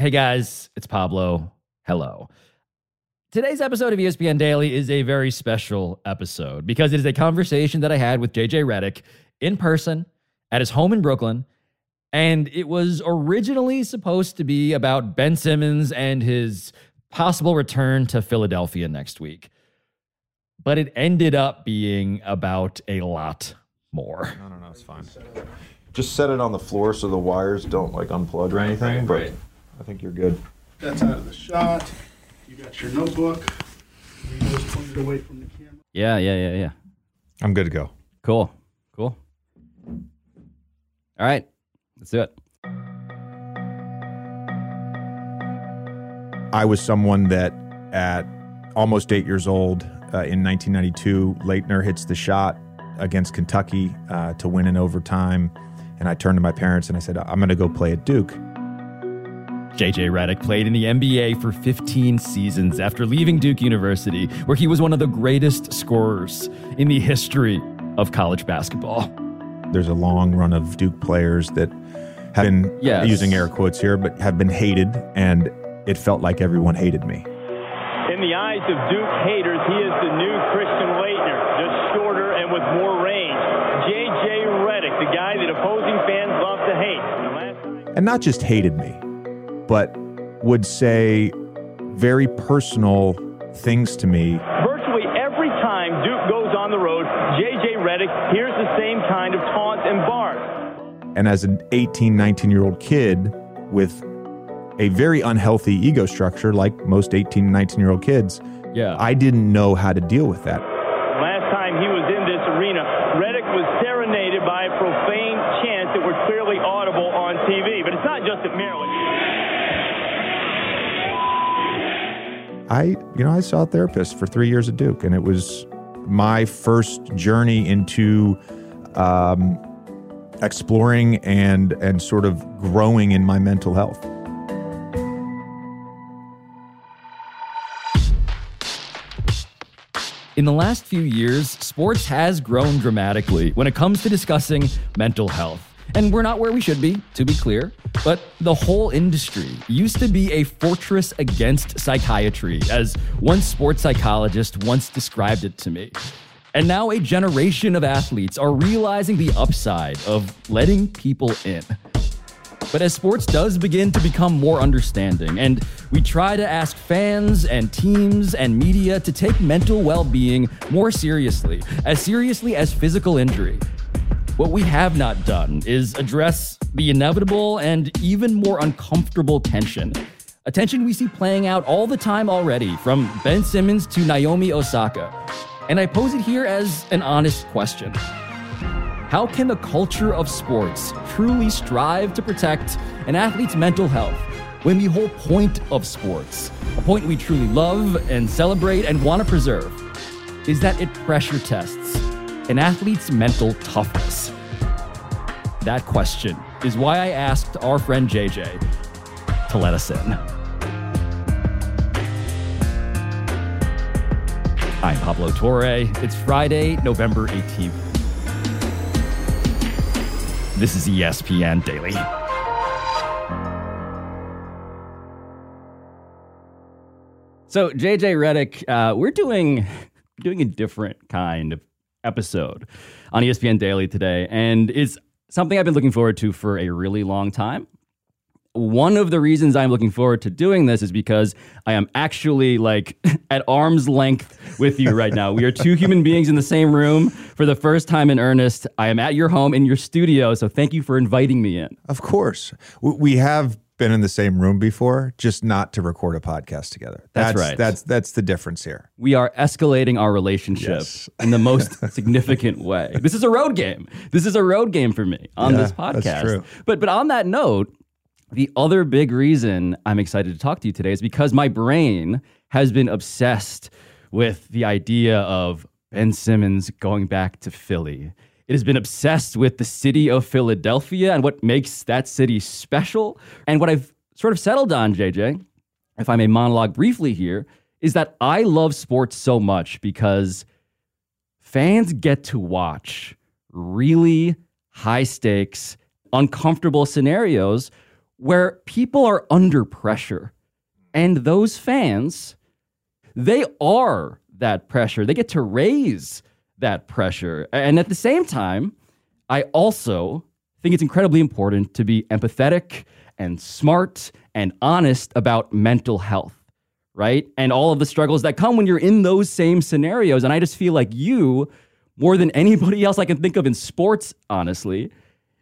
Hey guys, it's Pablo. Hello. Today's episode of ESPN Daily is a very special episode because it is a conversation that I had with JJ Redick in person at his home in Brooklyn. And it was originally supposed to be about Ben Simmons and his possible return to Philadelphia next week. But it ended up being about a lot more. No, it's fine. Just set it on the floor so the wires don't like unplug or anything, but I think you're good. That's out of the shot. You got your notebook. You just pointed away from the camera. Yeah. I'm good to go. Cool. All right, let's do it. I was someone that at almost 8 years old in 1992, Laettner hits the shot against Kentucky to win in overtime. And I turned to my parents and I said, I'm going to go play at Duke. JJ Redick played in the NBA for 15 seasons after leaving Duke University, where he was one of the greatest scorers in the history of college basketball. There's a long run of Duke players that have been, using air quotes here, but have been hated, and it felt like everyone hated me. In the eyes of Duke haters, he is the new Christian Laettner, just shorter and with more range. JJ Redick, the guy that opposing fans love to hate. And not just hated me, but would say very personal things to me. Virtually every time Duke goes on the road, JJ Redick hears the same kind of taunts and bars. And as an 18, 19-year-old kid with a very unhealthy ego structure, like most 18, 19-year-old kids, I didn't know how to deal with that. Last time he was in this arena, Redick was serenaded by a profane chants that were clearly audible on TV. But it's not just at Maryland. I saw a therapist for 3 years at Duke, and it was my first journey into exploring and sort of growing in my mental health. In the last few years, sports has grown dramatically when it comes to discussing mental health. And we're not where we should be, to be clear, but the whole industry used to be a fortress against psychiatry, as one sports psychologist once described it to me. And now a generation of athletes are realizing the upside of letting people in. But as sports does begin to become more understanding, and we try to ask fans and teams and media to take mental well-being more seriously as physical injury, what we have not done is address the inevitable and even more uncomfortable tension. A tension we see playing out all the time already, from Ben Simmons to Naomi Osaka. And I pose it here as an honest question. How can the culture of sports truly strive to protect an athlete's mental health when the whole point of sports, a point we truly love and celebrate and want to preserve, is that it pressure tests an athlete's mental toughness? That question is why I asked our friend JJ to let us in. I'm Pablo Torre. It's Friday, November 18th. This is ESPN Daily. So JJ Redick, we're doing a different kind of episode on ESPN Daily today, and it's something I've been looking forward to for a really long time. One of the reasons I'm looking forward to doing this is because I am actually like at arm's length with you right now. We are two human beings in the same room for the first time in earnest. I am at your home in your studio, so thank you for inviting me in. Of course. We have been in the same room before, just not to record a podcast together. That's right. That's the difference here. We are escalating our relationship in the most significant way. This is a road game. This is a road game for me on this podcast. That's true. But on that note, the other big reason I'm excited to talk to you today is because my brain has been obsessed with the idea of Ben Simmons going back to Philly. It has been obsessed with the city of Philadelphia and what makes that city special. And what I've sort of settled on, JJ, if I may monologue briefly here, is that I love sports so much because fans get to watch really high stakes, uncomfortable scenarios where people are under pressure. And those fans, they are that pressure. They get to raise that pressure. And at the same time, I also think it's incredibly important to be empathetic and smart and honest about mental health, right? And all of the struggles that come when you're in those same scenarios. And I just feel like you, more than anybody else I can think of in sports, honestly,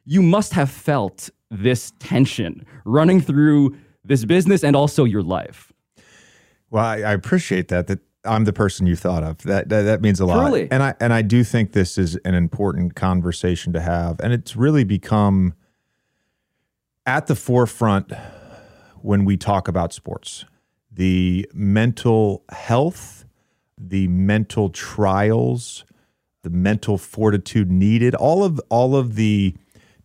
you must have felt this tension running through this business and also your life. Well, I appreciate that I'm the person you thought of. That means a lot. Truly. And I do think this is an important conversation to have. And it's really become at the forefront when we talk about sports. The mental health, the mental trials, the mental fortitude needed, all of the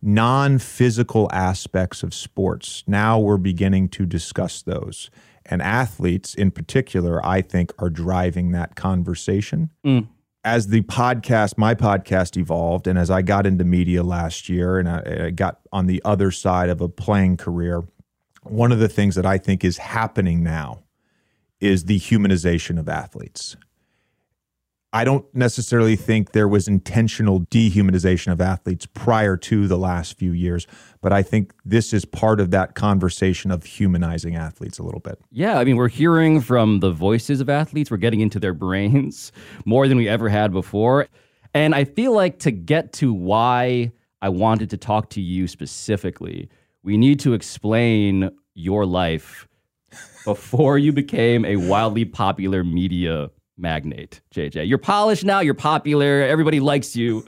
non-physical aspects of sports. Now we're beginning to discuss those. And athletes in particular, I think, are driving that conversation. Mm. As my podcast evolved, and as I got into media last year and I got on the other side of a playing career, one of the things that I think is happening now is the humanization of athletes. I don't necessarily think there was intentional dehumanization of athletes prior to the last few years, but I think this is part of that conversation of humanizing athletes a little bit. Yeah, I mean, we're hearing from the voices of athletes. We're getting into their brains more than we ever had before. And I feel like to get to why I wanted to talk to you specifically, we need to explain your life before you became a wildly popular media magnate, JJ. You're polished now, you're popular, everybody likes you.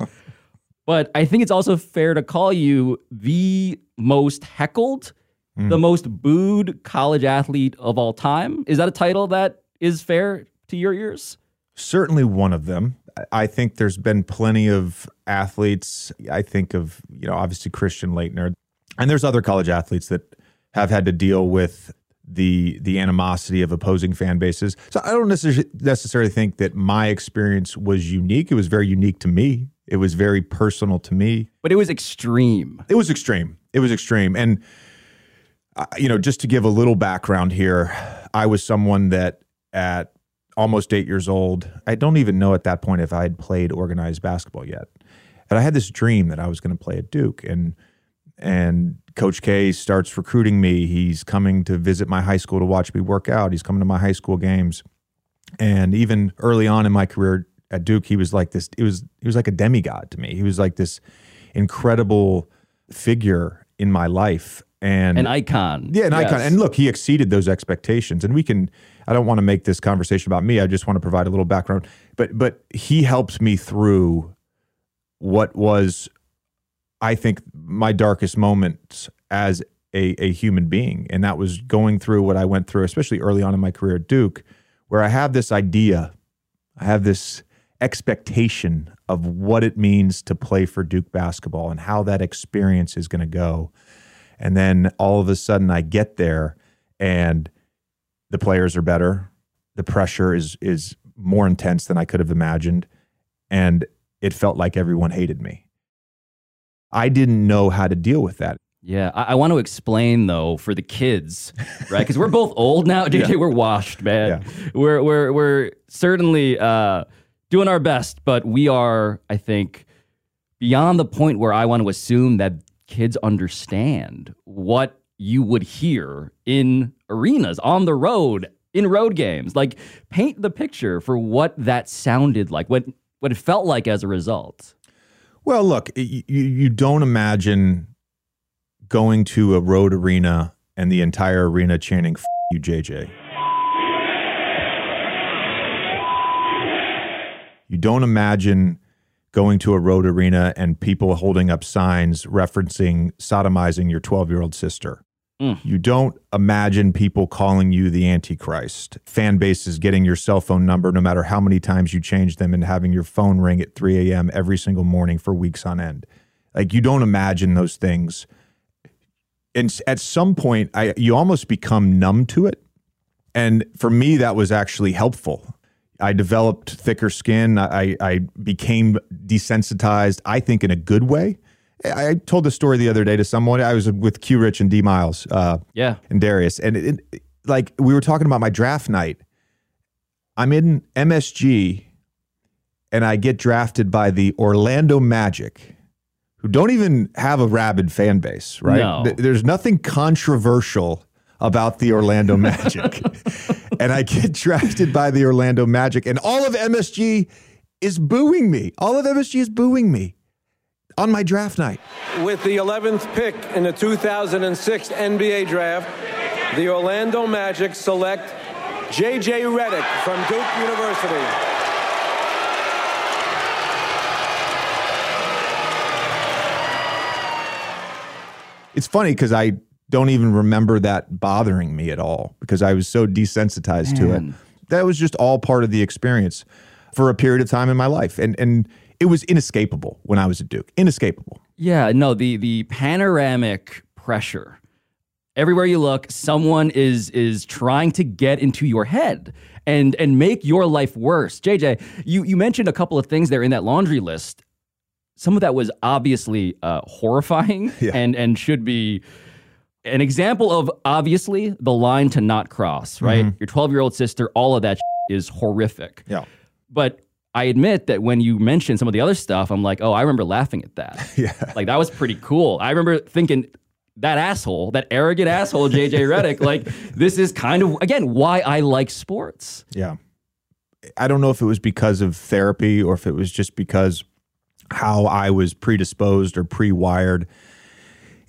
But I think it's also fair to call you the most heckled, the most booed college athlete of all time. Is that a title that is fair to your ears? Certainly one of them. I think there's been plenty of athletes. I think of, obviously Christian Laettner. And there's other college athletes that have had to deal with the animosity of opposing fan bases. So I don't necessarily think that my experience was unique. It was very unique to me. It was very personal to me. But it was extreme. It was extreme. And, just to give a little background here, I was someone that at almost 8 years old, I don't even know at that point if I had played organized basketball yet. And I had this dream that I was going to play at Duke. And Coach K starts recruiting me. He's coming to visit my high school to watch me work out. He's coming to my high school games. And even early on in my career at Duke, he was like this. He was like a demigod to me. He was like this incredible figure in my life. And an icon. Yeah, an icon. And look, he exceeded those expectations. And I don't want to make this conversation about me. I just want to provide a little background. But he helped me through what was, I think, my darkest moments as a human being. And that was going through what I went through, especially early on in my career at Duke, where I have this idea, I have this expectation of what it means to play for Duke basketball and how that experience is going to go. And then all of a sudden I get there and the players are better. The pressure is more intense than I could have imagined. And it felt like everyone hated me. I didn't know how to deal with that. Yeah, I want to explain, though, for the kids, right? Because we're both old now. JJ, yeah. We're washed, man. Yeah. We're certainly doing our best, but we are, I think, beyond the point where I want to assume that kids understand what you would hear in arenas, on the road, in road games. Like, paint the picture for what that sounded like, what it felt like as a result. Well, look, you don't imagine going to a road arena and the entire arena chanting, "F you, JJ." You don't imagine going to a road arena and people holding up signs referencing sodomizing your 12-year-old sister. Mm. You don't imagine people calling you the Antichrist. Fan bases getting your cell phone number no matter how many times you change them and having your phone ring at 3 a.m. every single morning for weeks on end. Like, you don't imagine those things. And at some point, you almost become numb to it. And for me, that was actually helpful. I developed thicker skin. I became desensitized, I think, in a good way. I told this story the other day to someone. I was with Q Rich and D Miles, and Darius, and like we were talking about my draft night. I'm in MSG, and I get drafted by the Orlando Magic, who don't even have a rabid fan base, right? No. There's nothing controversial about the Orlando Magic, and I get drafted by the Orlando Magic, and all of MSG is booing me. All of MSG is booing me on my draft night. With the 11th pick in the 2006 NBA draft, the Orlando Magic select JJ Redick from Duke University. It's funny because I don't even remember that bothering me at all because I was so desensitized to it. That was just all part of the experience for a period of time in my life. And it was inescapable when I was at Duke. Inescapable. Yeah, no, the panoramic pressure. Everywhere you look, someone is trying to get into your head and make your life worse. JJ, you mentioned a couple of things there in that laundry list. Some of that was obviously horrifying and should be an example of, obviously, the line to not cross, right? Mm-hmm. Your 12-year-old sister, all of that is horrific. Yeah. But I admit that when you mention some of the other stuff, I'm like, oh, I remember laughing at that. Like, that was pretty cool. I remember thinking, that asshole, that arrogant asshole, JJ Redick, like, this is kind of, again, why I like sports. Yeah. I don't know if it was because of therapy or if it was just because how I was predisposed or pre-wired.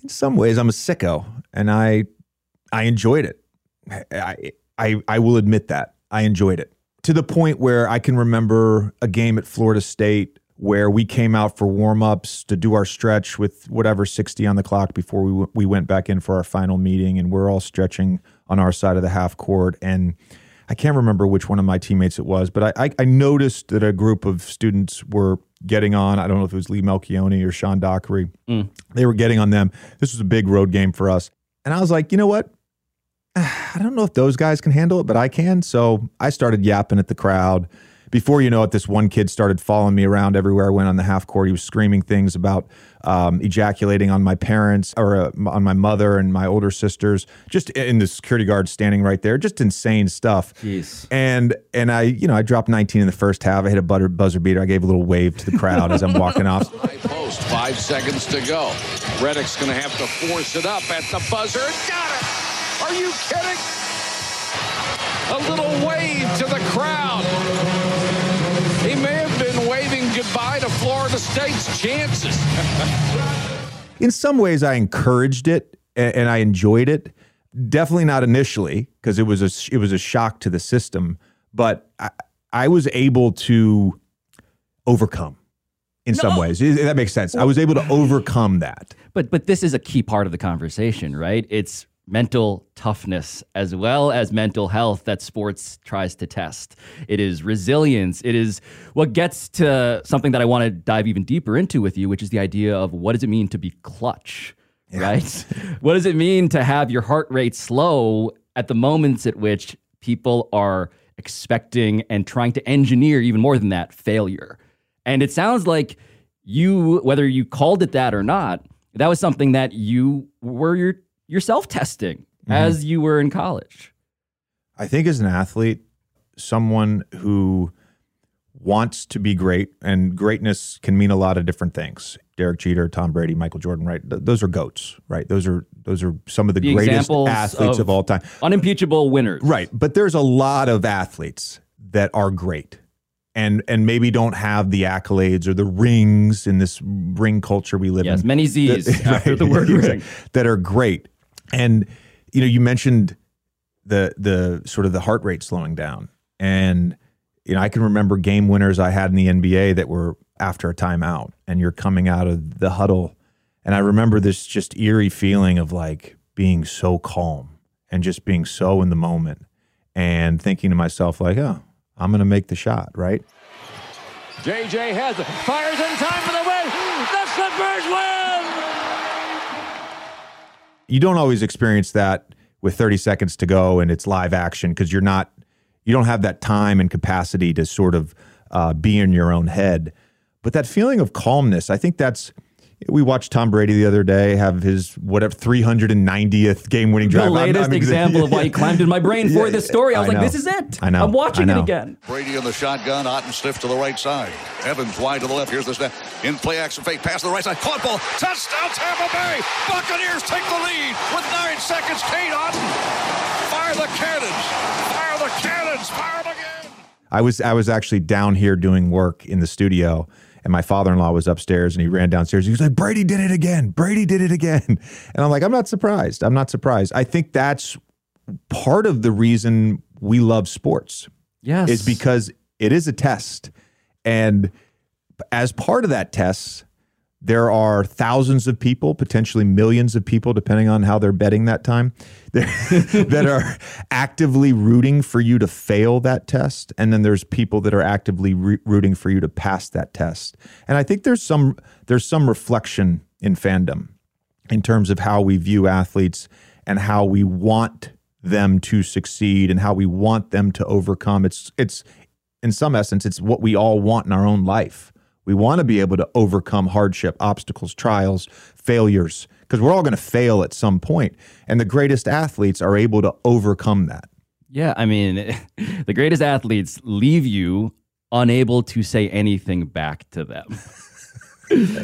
In some ways, I'm a sicko, and I enjoyed it. I will admit that. I enjoyed it. To the point where I can remember a game at Florida State where we came out for warm-ups to do our stretch with whatever 60 on the clock before we went back in for our final meeting, and we're all stretching on our side of the half court. And I can't remember which one of my teammates it was, but I noticed that a group of students were getting on. I don't know if it was Lee Melchioni or Sean Dockery. They were getting on them. This was a big road game for us. And I was like, you know what? I don't know if those guys can handle it, but I can. So I started yapping at the crowd. Before you know it, this one kid started following me around everywhere I went on the half court. He was screaming things about ejaculating on my parents or on my mother and my older sisters, just in the security guard standing right there, just insane stuff. Jeez. And I dropped 19 in the first half. I hit a buzzer beater. I gave a little wave to the crowd as I'm walking off. Post, 5 seconds to go. Redick's going to have to force it up at the buzzer. Got it! Are you kidding? A little wave to the crowd. He may have been waving goodbye to Florida State's chances. In some ways, I encouraged it and I enjoyed it. Definitely not initially because it was a shock to the system, but I was able to overcome in some ways. That makes sense. I was able to overcome that. But this is a key part of the conversation, right? It's mental toughness as well as mental health that sports tries to test. It is resilience. It is what gets to something that I want to dive even deeper into with you, which is the idea of what does it mean to be clutch, right? What does it mean to have your heart rate slow at the moments at which people are expecting and trying to engineer even more than that, failure? And it sounds like you, whether you called it that or not, that was something that you were your self-testing as you were in college. I think as an athlete, someone who wants to be great, and greatness can mean a lot of different things. Derek Jeter, Tom Brady, Michael Jordan, right? Those are GOATs, right? Those are some of the greatest athletes of all time. Unimpeachable winners. Right, but there's a lot of athletes that are great and maybe don't have the accolades or the rings in this ring culture we live in. Yes, many Z's after the word ring. That are great. And you mentioned the sort of the heart rate slowing down, and I can remember game winners I had in the NBA that were after a timeout, and you're coming out of the huddle, and I remember this just eerie feeling of like being so calm and just being so in the moment, and thinking to myself like, oh, I'm gonna make the shot, right? JJ has it, fires in time for the win. The Clippers win. You don't always experience that with 30 seconds to go and it's live action because you don't have that time and capacity to sort of be in your own head. But that feeling of calmness, I think that's We watched Tom Brady the other day have his, whatever, 390th game-winning drive. The latest example of why he climbed in my brain for this story. I was like, this is it. I know. I'm watching it again. Brady on the shotgun, Otten stiff to the right side. Evans wide to the left. Here's the snap. In play action, fake pass to the right side. Caught ball. Touchdown, Tampa Bay. Buccaneers take the lead with 9 seconds. Kate Otten. Fire the cannons. Fire the cannons. Fire them again. I was actually down here doing work in the studio. And my father-in-law was upstairs, and he ran downstairs. He was like, Brady did it again. Brady did it again. And I'm like, I'm not surprised. I'm not surprised. I think that's part of the reason we love sports. Yes. Is because it is a test. And as part of that test, there are thousands of people, potentially millions of people, depending on how they're betting that time, that are actively rooting for you to fail that test. And then there's people that are actively rooting for you to pass that test. And I think there's some reflection in fandom in terms of how we view athletes and how we want them to succeed and how we want them to overcome. It's in some essence, it's what we all want in our own life. We want to be able to overcome hardship, obstacles, trials, failures, because we're all going to fail at some point. And the greatest athletes are able to overcome that. Yeah, I mean, the greatest athletes leave you unable to say anything back to them.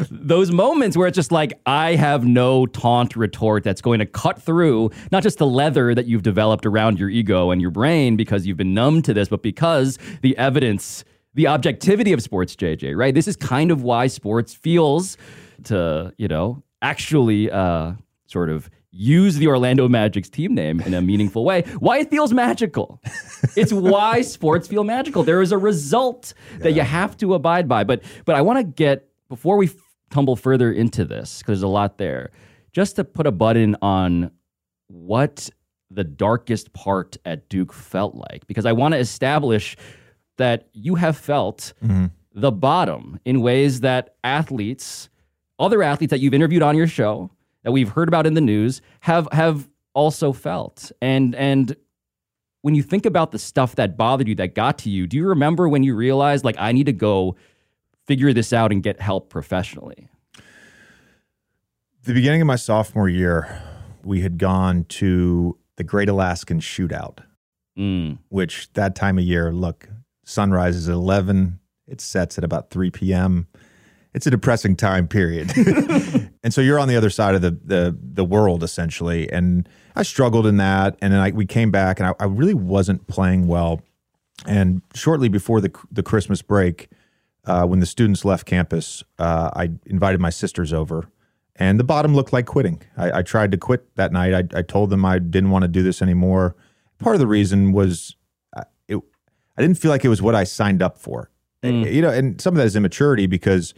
Those moments where it's just like, I have no taunt retort that's going to cut through not just the leather that you've developed around your ego and your brain because you've been numb to this, but because the evidence, the objectivity of sports, JJ, right? This is kind of why sports feels to, actually sort of use the Orlando Magic's team name in a meaningful way. Why it feels magical. It's why sports feel magical. There is a result that you have to abide by. But I want to get, before we tumble further into this, because there's a lot there, just to put a button on what the darkest part at Duke felt like. Because I want to establish that you have felt the bottom in ways that athletes, other athletes that you've interviewed on your show, that we've heard about in the news, have also felt. And when you think about the stuff that bothered you, that got to you, do you remember when you realized, like, I need to go figure this out and get help professionally? The beginning of my sophomore year, we had gone to the Great Alaskan Shootout, which that time of year, look, sunrise is at 11. It sets at about 3 p.m. It's a depressing time period. And so you're on the other side of the world, essentially. And I struggled in that. And then we came back, and I really wasn't playing well. And shortly before the Christmas break, when the students left campus, I invited my sisters over. And the bottom looked like quitting. I tried to quit that night. I told them I didn't want to do this anymore. Part of the reason was I didn't feel like it was what I signed up for. And some of that is immaturity because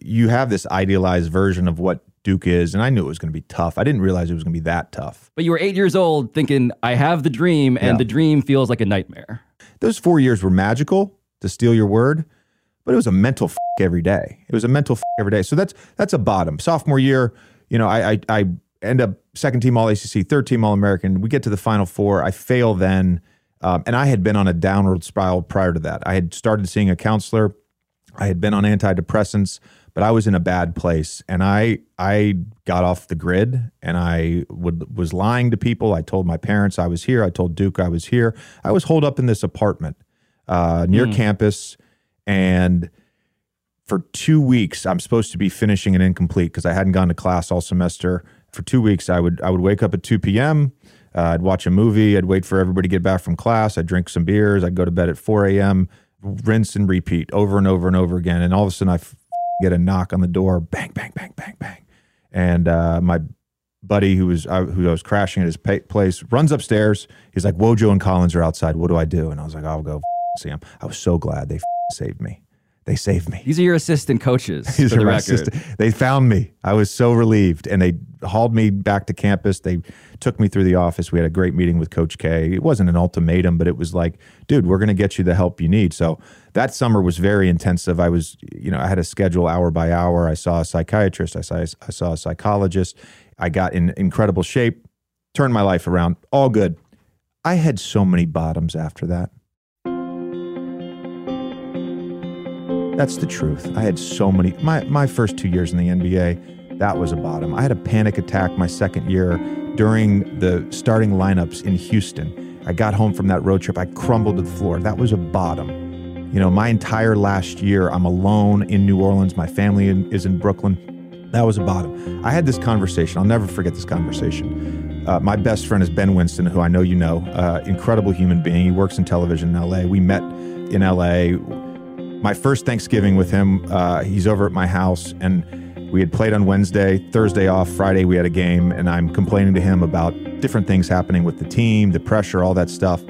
you have this idealized version of what Duke is, and I knew it was going to be tough. I didn't realize it was going to be that tough. But you were 8 years old thinking, I have the dream, and the dream feels like a nightmare. Those 4 years were magical, to steal your word, but it was a mental every day. It was a mental every day. So that's a bottom. Sophomore year, I end up second team All-ACC, third team All-American. We get to the Final Four. I fail then. And I had been on a downward spiral prior to that. I had started seeing a counselor. I had been on antidepressants, but I was in a bad place. And I got off the grid, and I was lying to people. I told my parents I was here. I told Duke I was here. I was holed up in this apartment near campus. And for 2 weeks, I'm supposed to be finishing an incomplete because I hadn't gone to class all semester. For 2 weeks, I would wake up at 2 p.m., I'd watch a movie. I'd wait for everybody to get back from class. I'd drink some beers. I'd go to bed at 4 a.m., rinse and repeat over and over and over again. And all of a sudden, I get a knock on the door, bang, bang, bang, bang, bang. And my buddy who I was crashing at his place runs upstairs. He's like, Wojo and Collins are outside. What do I do? And I was like, I'll go see him. I was so glad they saved me. They saved me. These are your assistant coaches. These for the record. They found me. I was so relieved. And they hauled me back to campus. They took me through the office. We had a great meeting with Coach K. It wasn't an ultimatum, but it was like, dude, we're going to get you the help you need. So that summer was very intensive. I was, I had a schedule hour by hour. I saw a psychiatrist. I saw a psychologist. I got in incredible shape, turned my life around. All good. I had so many bottoms after that. That's the truth. I had so many. My first 2 years in the NBA, that was a bottom. I had a panic attack my second year during the starting lineups in Houston. I got home from that road trip. I crumbled to the floor. That was a bottom. You know, my entire last year, I'm alone in New Orleans. My family is in Brooklyn. That was a bottom. I had this conversation. I'll never forget this conversation. My best friend is Ben Winston, who I know you know. Incredible human being. He works in television in L.A. We met in L.A. My first Thanksgiving with him, he's over at my house, and we had played on Wednesday, Thursday off, Friday we had a game, and I'm complaining to him about different things happening with the team, the pressure, all that stuff.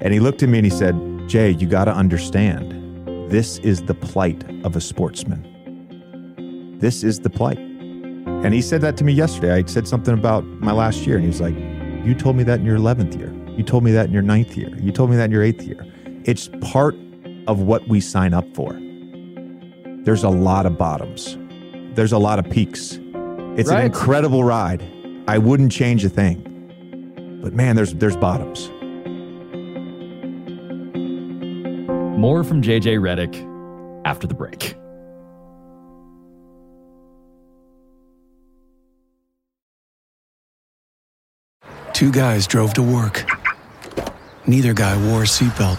And he looked at me and he said, Jay, you got to understand, this is the plight of a sportsman. This is the plight. And he said that to me yesterday. I said something about my last year, and he's like, you told me that in your 11th year. You told me that in your 9th year. You told me that in your 8th year. It's part of what we sign up for. There's a lot of bottoms. There's a lot of peaks. It's right. An incredible ride. I wouldn't change a thing. But man, there's bottoms. More from JJ Redick after the break. Two guys drove to work. Neither guy wore a seatbelt.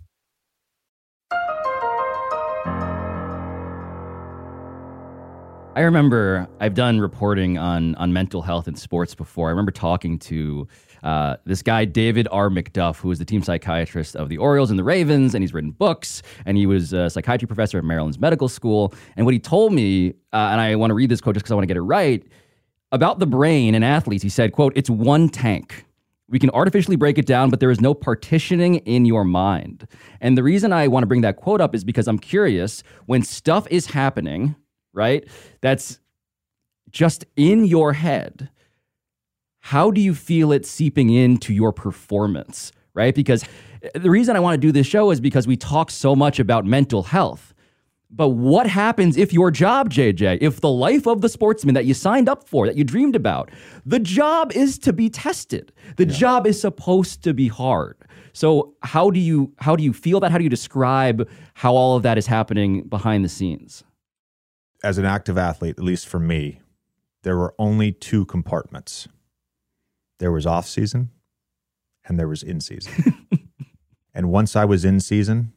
I remember I've done reporting on mental health in sports before. I remember talking to this guy, David R. McDuff, who was the team psychiatrist of the Orioles and the Ravens, and he's written books, and he was a psychiatry professor at Maryland's medical school. And what he told me, and I want to read this quote just because I want to get it right, about the brain and athletes, he said, quote, it's one tank. We can artificially break it down, but there is no partitioning in your mind. And the reason I want to bring that quote up is because I'm curious, when stuff is happening, right, that's just in your head, how do you feel it seeping into your performance, right? Because the reason I want to do this show is because we talk so much about mental health. But what happens if your job, JJ, if the life of the sportsman that you signed up for, that you dreamed about, the job is to be tested. The job is supposed to be hard. So how do you feel that? How do you describe how all of that is happening behind the scenes? As an active athlete, at least for me, there were only two compartments. There was off season and there was in season. And once I was in season,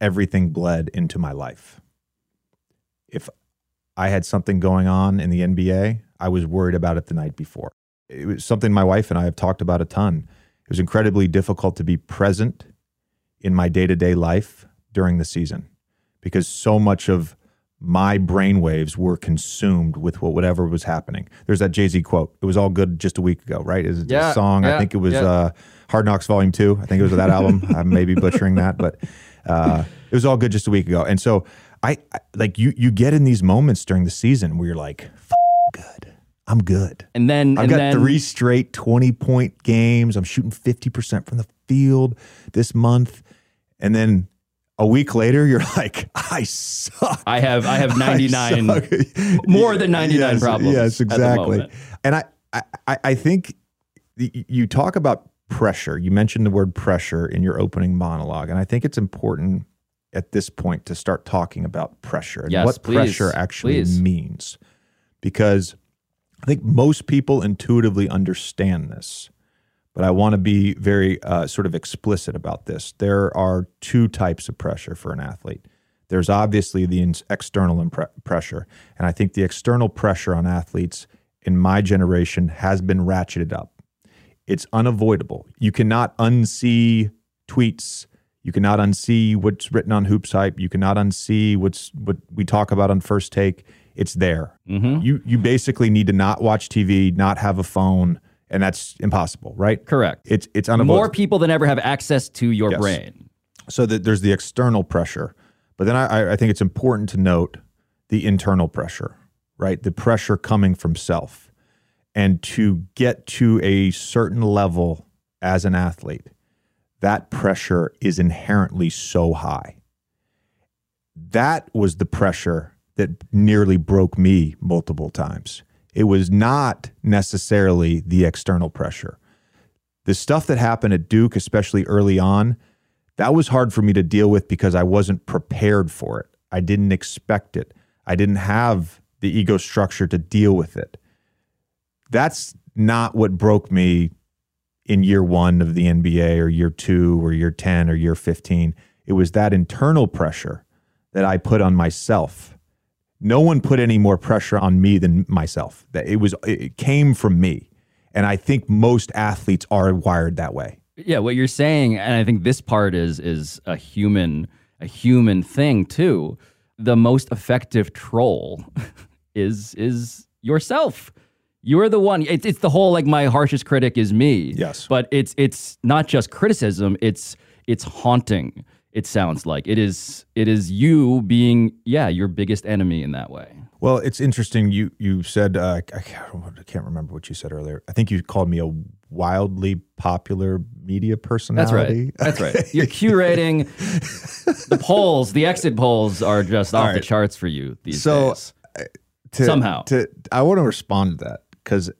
everything bled into my life. If I had something going on in the NBA, I was worried about it the night before. It was something my wife and I have talked about a ton. It was incredibly difficult to be present in my day-to-day life during the season because so much of my brainwaves were consumed with whatever was happening. There's that Jay-Z quote. It was all good just a week ago, right? Is it a song? I think it was Hard Knocks Volume 2. I think it was that album. I may be butchering that, but it was all good just a week ago. And so I like you get in these moments during the season where you're like, good. I'm good. And then I've got 3 straight 20-point games. I'm shooting 50% from the field this month. And then a week later, you're like, I suck. I have 99, more than 99 problems. Yes, exactly. And I think you talk about pressure. You mentioned the word pressure in your opening monologue. And I think it's important at this point to start talking about pressure and what pressure actually means. Because I think most people intuitively understand this. But I want to be very sort of explicit about this. There are two types of pressure for an athlete. There's obviously the external pressure. And I think the external pressure on athletes in my generation has been ratcheted up. It's unavoidable. You cannot unsee tweets. You cannot unsee what's written on Hoops Hype. You cannot unsee what we talk about on First Take. It's there. Mm-hmm. You basically need to not watch TV, not have a phone. And that's impossible, right? Correct. It's unavoidable. More people than ever have access to your brain. So there's the external pressure. But then I think it's important to note the internal pressure, right? The pressure coming from self. and to get to a certain level as an athlete, that pressure is inherently so high. That was the pressure that nearly broke me multiple times. It was not necessarily the external pressure. The stuff that happened at Duke, especially early on, that was hard for me to deal with because I wasn't prepared for it. I didn't expect it. I didn't have the ego structure to deal with it. That's not what broke me in year one of the NBA or year two or year 10 or year 15. It was that internal pressure that I put on myself. No one put any more pressure on me than myself. It came from me. And I think most athletes are wired that way. Yeah, what you're saying, and I think this part is a human thing too. The most effective troll is yourself. You're the one. It's the whole, like, my harshest critic is me. Yes. But it's not just criticism. It's haunting. It sounds like it is you being, your biggest enemy in that way. Well, it's interesting. You said, I can't remember what you said earlier. I think you called me a wildly popular media personality. That's right. That's right. You're curating the polls. The exit polls are just off the charts for you these days. I want to respond to that because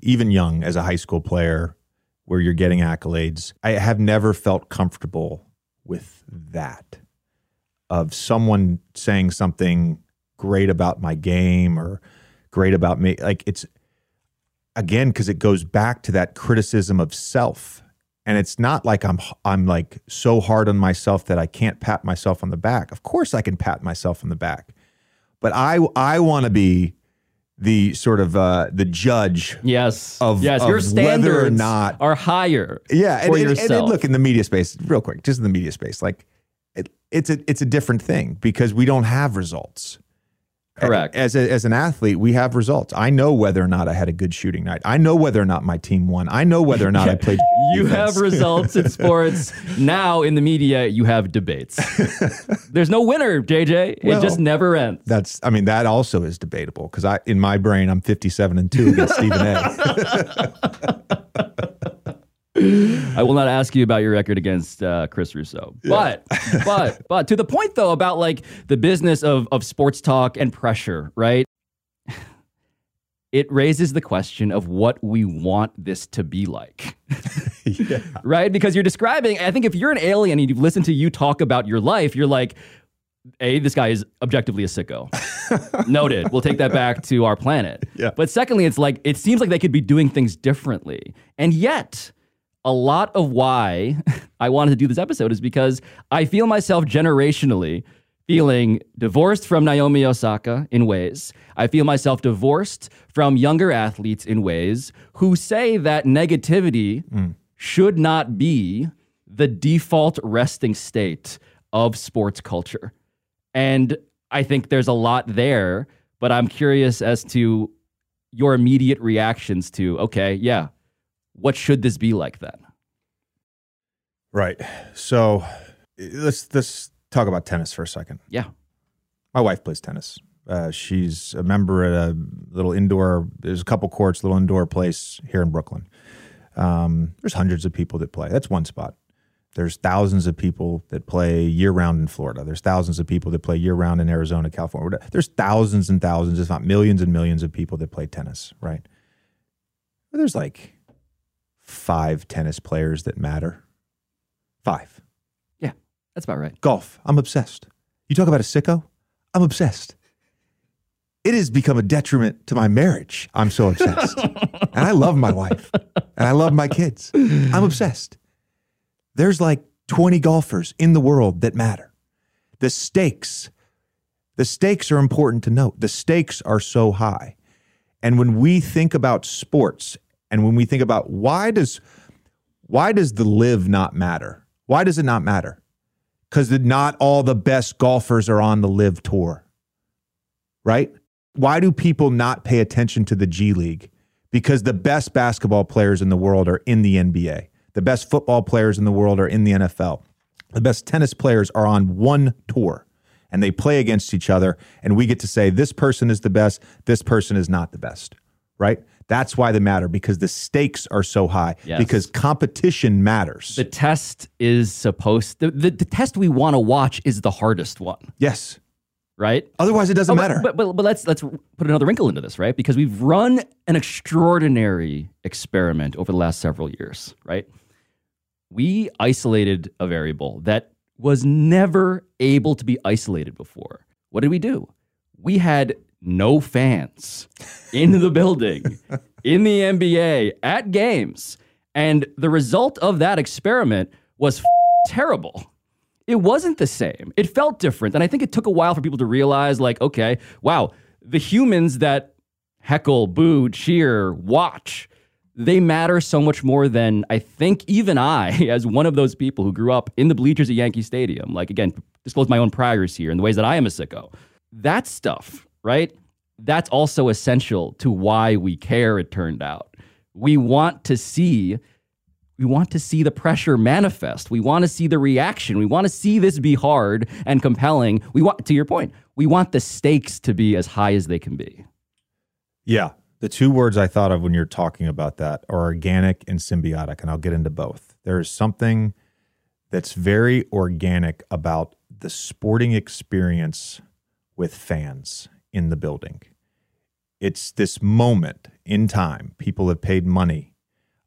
even young as a high school player where you're getting accolades, I have never felt comfortable with that, of someone saying something great about my game or great about me. Like, it's, again, because it goes back to that criticism of self. And it's not like I'm like so hard on myself that I can't pat myself on the back. Of course I can pat myself on the back. But I want to be the sort of the judge. Yes. Of your standards, whether or not, are higher. Yeah, for yourself. And look, in the media space, real quick, just in the media space, like it's a different thing because we don't have results. Correct. As an athlete, we have results. I know whether or not I had a good shooting night. I know whether or not my team won. I know whether or not I played. You defense. Have results in sports. Now in the media, you have debates. There's no winner, JJ. It just never ends. That also is debatable because in my brain, I'm 57-2 against Stephen A. I will not ask you about your record against Chris Russo, but to the point though about like the business of sports talk and pressure, right? It raises the question of what we want this to be like, right? Because you're describing, I think if you're an alien and you've listened to you talk about your life, you're like, A, this guy is objectively a sicko. Noted. We'll take that back to our planet. Yeah. But secondly, it's like, it seems like they could be doing things differently. And yet, a lot of why I wanted to do this episode is because I feel myself generationally feeling divorced from Naomi Osaka in ways. I feel myself divorced from younger athletes in ways who say that negativity should not be the default resting state of sports culture. And I think there's a lot there, but I'm curious as to your immediate reactions to, what should this be like then? Right. So let's talk about tennis for a second. Yeah. My wife plays tennis. She's a member at a little indoor, there's a couple courts, little indoor place here in Brooklyn. There's hundreds of people that play. That's one spot. There's thousands of people that play year-round in Florida. There's thousands of people that play year-round in Arizona, California. There's thousands and thousands, if not millions and millions of people that play tennis, right? But there's like 5 tennis players that matter. 5. Yeah, that's about right. Golf, I'm obsessed. You talk about a sicko, I'm obsessed. It has become a detriment to my marriage. I'm so obsessed. And I love my wife. And I love my kids. I'm obsessed. There's like 20 golfers in the world that matter. The stakes are important to note. The stakes are so high. And when we think about sports, and when we think about why does the live not matter? Why does it not matter? Because not all the best golfers are on the live tour, right? Why do people not pay attention to the G League? Because the best basketball players in the world are in the NBA. The best football players in the world are in the NFL. The best tennis players are on one tour, and they play against each other, and we get to say, this person is the best, this person is not the best, right? That's why they matter, because the stakes are so high, yes, because competition matters. The test is supposed to, the test we want to watch is the hardest one. Yes. Right? Otherwise, it doesn't matter. But let's put another wrinkle into this, right? Because we've run an extraordinary experiment over the last several years, right? We isolated a variable that was never able to be isolated before. What did we do? We had no fans in the building, in the NBA, at games. And the result of that experiment was terrible. It wasn't the same. It felt different. And I think it took a while for people to realize, like, okay, wow, the humans that heckle, boo, cheer, watch, they matter so much more than I think even I, as one of those people who grew up in the bleachers at Yankee Stadium, like, again, disclose my own priors here and the ways that I am a sicko. That stuff, right? That's also essential to why we care, it turned out. We want to see the pressure manifest. We want to see the reaction. We want to see this be hard and compelling. We want, to your point, we want the stakes to be as high as they can be. Yeah. The two words I thought of when you're talking about that are organic and symbiotic, and I'll get into both. There is something that's very organic about the sporting experience with fans in the building. It's this moment in time. People have paid money.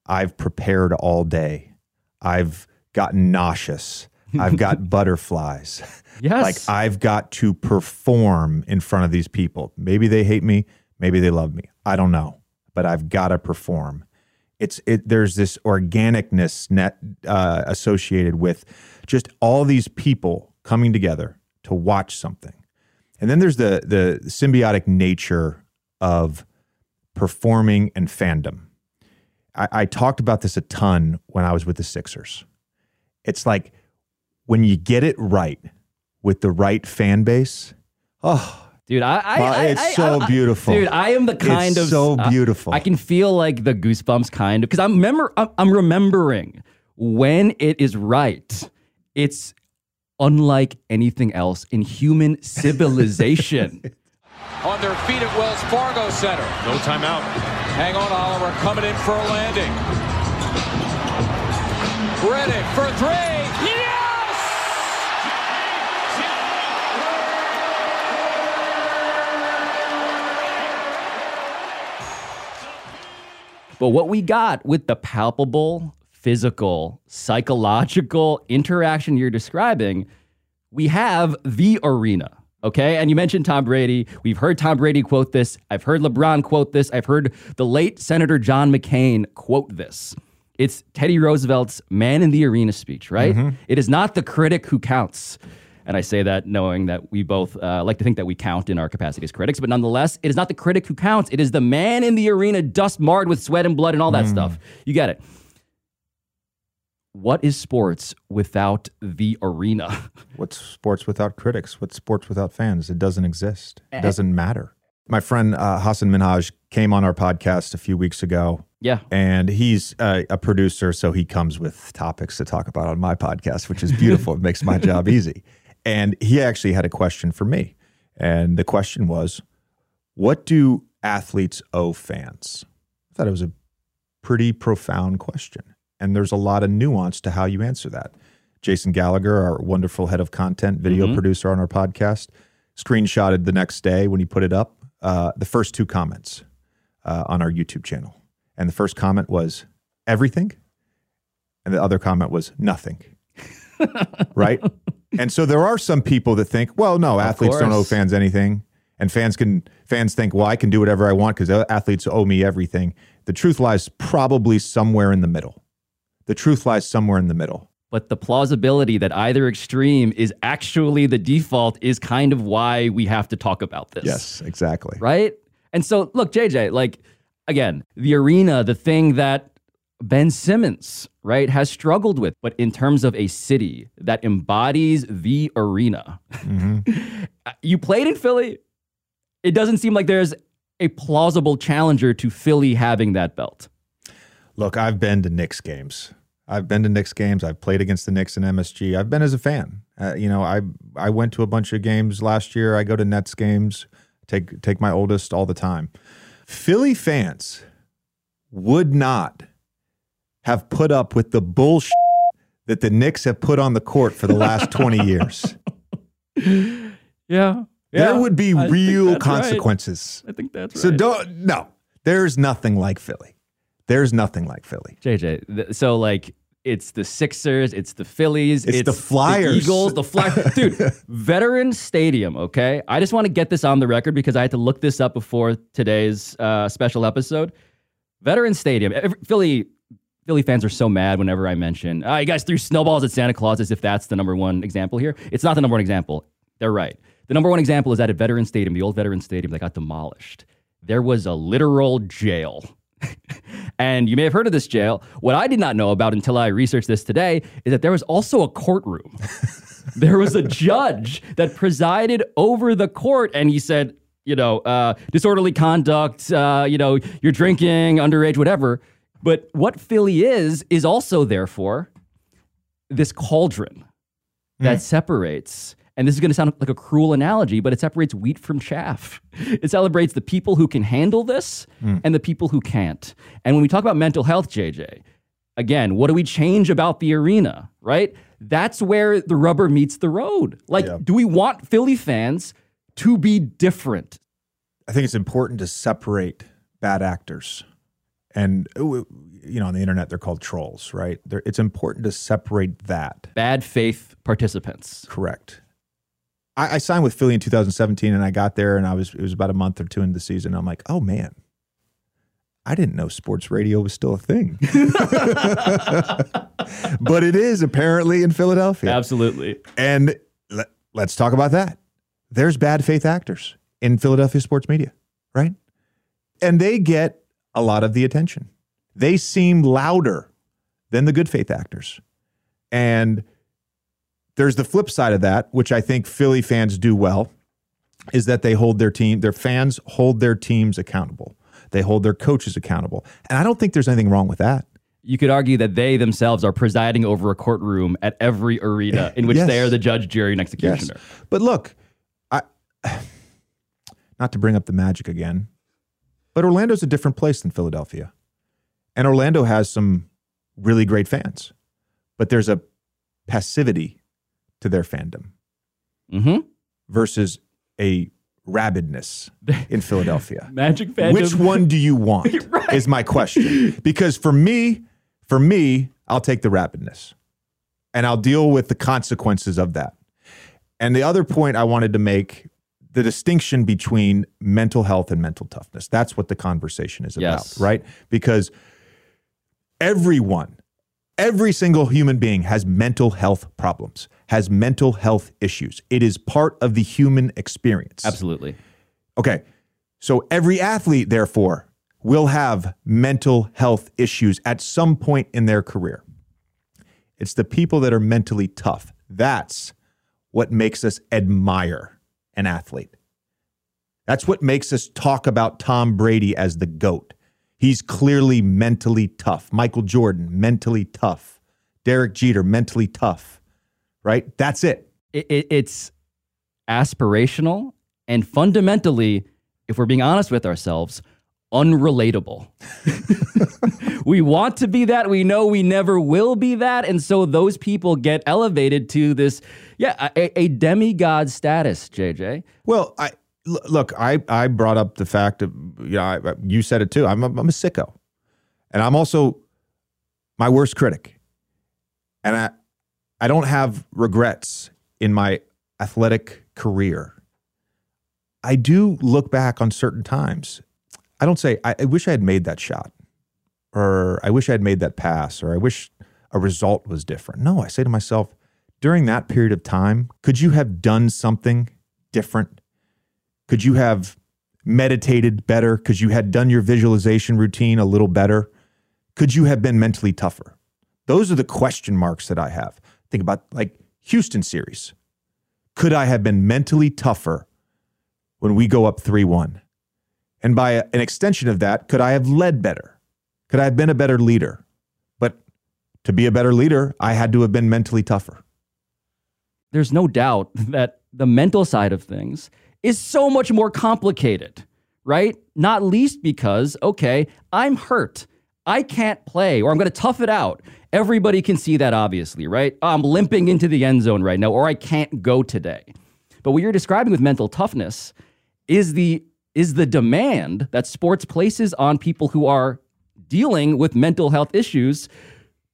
I've prepared all day. I've gotten nauseous. I've got butterflies. Yes. Like, I've got to perform in front of these people. Maybe they hate me. Maybe they love me. I don't know, but I've got to perform. There's this organicness associated with just all these people coming together to watch something. And then there's the symbiotic nature of performing and fandom. I talked about this a ton when I was with the Sixers. It's like when you get it right with the right fan base, oh, dude, it's so beautiful. Dude, I am the kind of, so beautiful. I can feel like the goosebumps kind of, because I'm remembering when it is right. It's unlike anything else in human civilization. On their feet at Wells Fargo Center. No timeout. Hang on, Oliver, coming in for a landing. Redick for three. Yes! But what we got with the palpable, physical, psychological interaction you're describing, we have the arena. Okay, and you mentioned Tom Brady. We've heard Tom Brady quote this. I've heard LeBron quote this. I've heard the late Senator John McCain quote this. It's Teddy Roosevelt's Man in the Arena speech, right? Mm-hmm. It is not the critic who counts. And I say that knowing that we both like to think that we count in our capacity as critics, but nonetheless, it is not the critic who counts. It is the man in the arena, dust marred with sweat and blood and all that stuff. You get it. What is sports without the arena? What's sports without critics? What's sports without fans? It doesn't exist. It doesn't matter. My friend Hassan Minhaj came on our podcast a few weeks ago. Yeah. And he's a producer, so he comes with topics to talk about on my podcast, which is beautiful. It makes my job easy. And he actually had a question for me. And the question was, what do athletes owe fans? I thought it was a pretty profound question. And there's a lot of nuance to how you answer that. Jason Gallagher, our wonderful head of content, video producer on our podcast, screenshotted the next day when he put it up, the first two comments on our YouTube channel. And the first comment was everything. And the other comment was nothing. Right? And so there are some people that think, well, no, athletes don't owe fans anything. And fans think, well, I can do whatever I want because athletes owe me everything. The truth lies probably somewhere in the middle. The truth lies somewhere in the middle. But the plausibility that either extreme is actually the default is kind of why we have to talk about this. Yes, exactly. Right? And so, look, JJ, like, again, the arena, the thing that Ben Simmons, right, has struggled with, but in terms of a city that embodies the arena. Mm-hmm. You played in Philly. It doesn't seem like there's a plausible challenger to Philly having that belt. Look, I've been to Knicks games. I've played against the Knicks and MSG. I've been as a fan. I went to a bunch of games last year. I go to Nets games. Take my oldest all the time. Philly fans would not have put up with the bullshit that the Knicks have put on the court for the last 20 years. Yeah. There would be real consequences. Right. I think that's right. So there's nothing like Philly. There's nothing like Philly. JJ, so like it's the Sixers, it's the Phillies, it's the Flyers, the Eagles, the Flyers. Dude, Veterans Stadium, okay? I just want to get this on the record because I had to look this up before today's special episode. Veterans Stadium, Philly fans are so mad whenever I mention, you guys threw snowballs at Santa Claus, as if that's the number one example here. It's not the number one example. They're right. The number one example is at a Veterans Stadium, the old Veterans Stadium that got demolished. There was a literal jail. And you may have heard of this jail. What I did not know about until I researched this today is that there was also a courtroom. There was a judge that presided over the court, and he said, disorderly conduct, you're drinking, underage, whatever. But what Philly is also, therefore, this cauldron that separates, and this is going to sound like a cruel analogy, but it separates wheat from chaff. It celebrates the people who can handle this and the people who can't. And when we talk about mental health, JJ, again, what do we change about the arena, right? That's where the rubber meets the road. Do we want Philly fans to be different? I think it's important to separate bad actors. And, on the internet, they're called trolls, right? It's important to separate that. Bad faith participants. Correct. I signed with Philly in 2017, and I got there, and it was about a month or two into the season. I'm like, oh, man, I didn't know sports radio was still a thing. But it is, apparently, in Philadelphia. Absolutely. And let's talk about that. There's bad faith actors in Philadelphia sports media, right? And they get a lot of the attention. They seem louder than the good faith actors. And there's the flip side of that, which I think Philly fans do well, is that they hold their fans hold their teams accountable. They hold their coaches accountable. And I don't think there's anything wrong with that. You could argue that they themselves are presiding over a courtroom at every arena in which they are the judge, jury, and executioner. Yes. But look, not to bring up the Magic again, but Orlando's a different place than Philadelphia. And Orlando has some really great fans. But there's a passivity to their fandom versus a rabidness in Philadelphia. Magic fandom. Which one do you want right. is my question. Because for me, I'll take the rabidness. And I'll deal with the consequences of that. And the other point I wanted to make, the distinction between mental health and mental toughness. That's what the conversation is about, right? Because every single human being has mental health problems, has mental health issues. It is part of the human experience. Absolutely. Okay, so every athlete, therefore, will have mental health issues at some point in their career. It's the people that are mentally tough. That's what makes us admire an athlete. That's what makes us talk about Tom Brady as the GOAT. He's clearly mentally tough. Michael Jordan, mentally tough. Derek Jeter, mentally tough. Right? That's it. It's aspirational and fundamentally, if we're being honest with ourselves, unrelatable. We want to be that. We know we never will be that. And so those people get elevated to this, a demigod status, JJ. Well, I brought up the fact of, you said it too. I'm a sicko. And I'm also my worst critic. And I don't have regrets in my athletic career. I do look back on certain times. I don't say, I wish I had made that shot. Or I wish I had made that pass, or I wish a result was different. No, I say to myself, during that period of time, could you have done something different? Could you have meditated better? Could you have done your visualization routine a little better? Could you have been mentally tougher? Those are the question marks that I have. Think about like Houston series. Could I have been mentally tougher when we go up 3-1? And by an extension of that, could I have led better? Could I have been a better leader? But to be a better leader, I had to have been mentally tougher. There's no doubt that the mental side of things is so much more complicated, right? Not least because, okay, I'm hurt. I can't play, or I'm going to tough it out. Everybody can see that, obviously, right? I'm limping into the end zone right now, or I can't go today. But what you're describing with mental toughness is the demand that sports places on people who are dealing with mental health issues